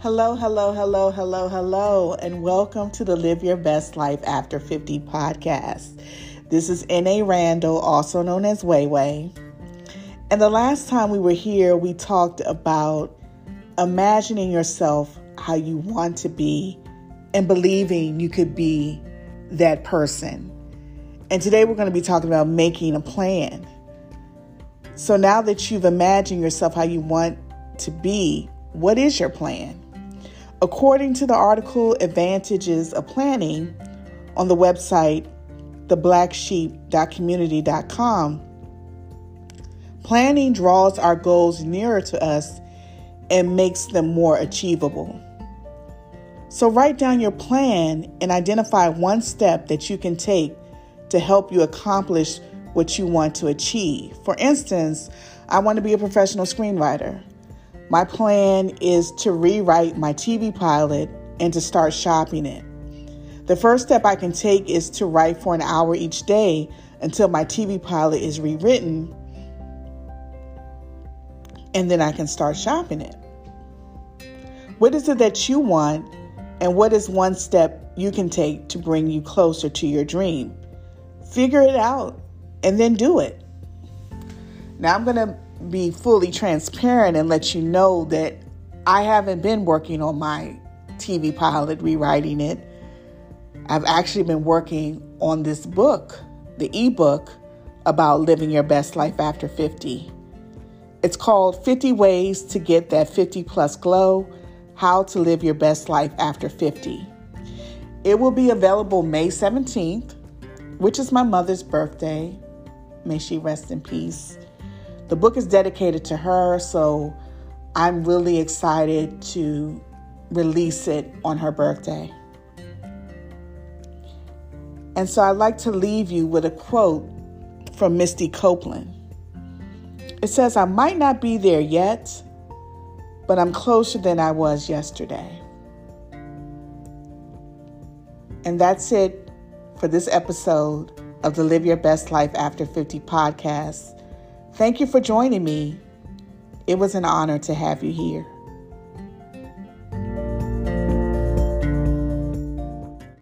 Hello, hello, hello, hello, hello, and welcome to the Live Your Best Life After 50 podcast. This is N.A. Randall, also known as Weiwei. And the last time we were here, we talked about imagining yourself how you want to be and believing you could be that person. And today we're going to be talking about making a plan. So now that you've imagined yourself how you want to be, what is your plan? According to the article, Advantages of Planning on the website, theblacksheep.community.com, planning draws our goals nearer to us and makes them more achievable. So write down your plan and identify one step that you can take to help you accomplish what you want to achieve. For instance, I want to be a professional screenwriter. My plan is to rewrite my TV pilot and to start shopping it. The first step I can take is to write for an hour each day until my TV pilot is rewritten, and then I can start shopping it. What is it that you want, and what is one step you can take to bring you closer to your dream? Figure it out and then do it. Now I'm going to be fully transparent and let you know that I haven't been working on my TV pilot, rewriting it. I've actually been working on this book, the ebook about living your best life after 50. It's called 50 Ways to Get That 50 Plus Glow, How to Live Your Best Life After 50. It will be available May 17th, which is my mother's birthday. May she rest in peace. The book is dedicated to her, so I'm really excited to release it on her birthday. And so I'd like to leave you with a quote from Misty Copeland. It says, "I might not be there yet, but I'm closer than I was yesterday." And that's it for this episode of the Live Your Best Life After 50 podcast. Thank you for joining me. It was an honor to have you here.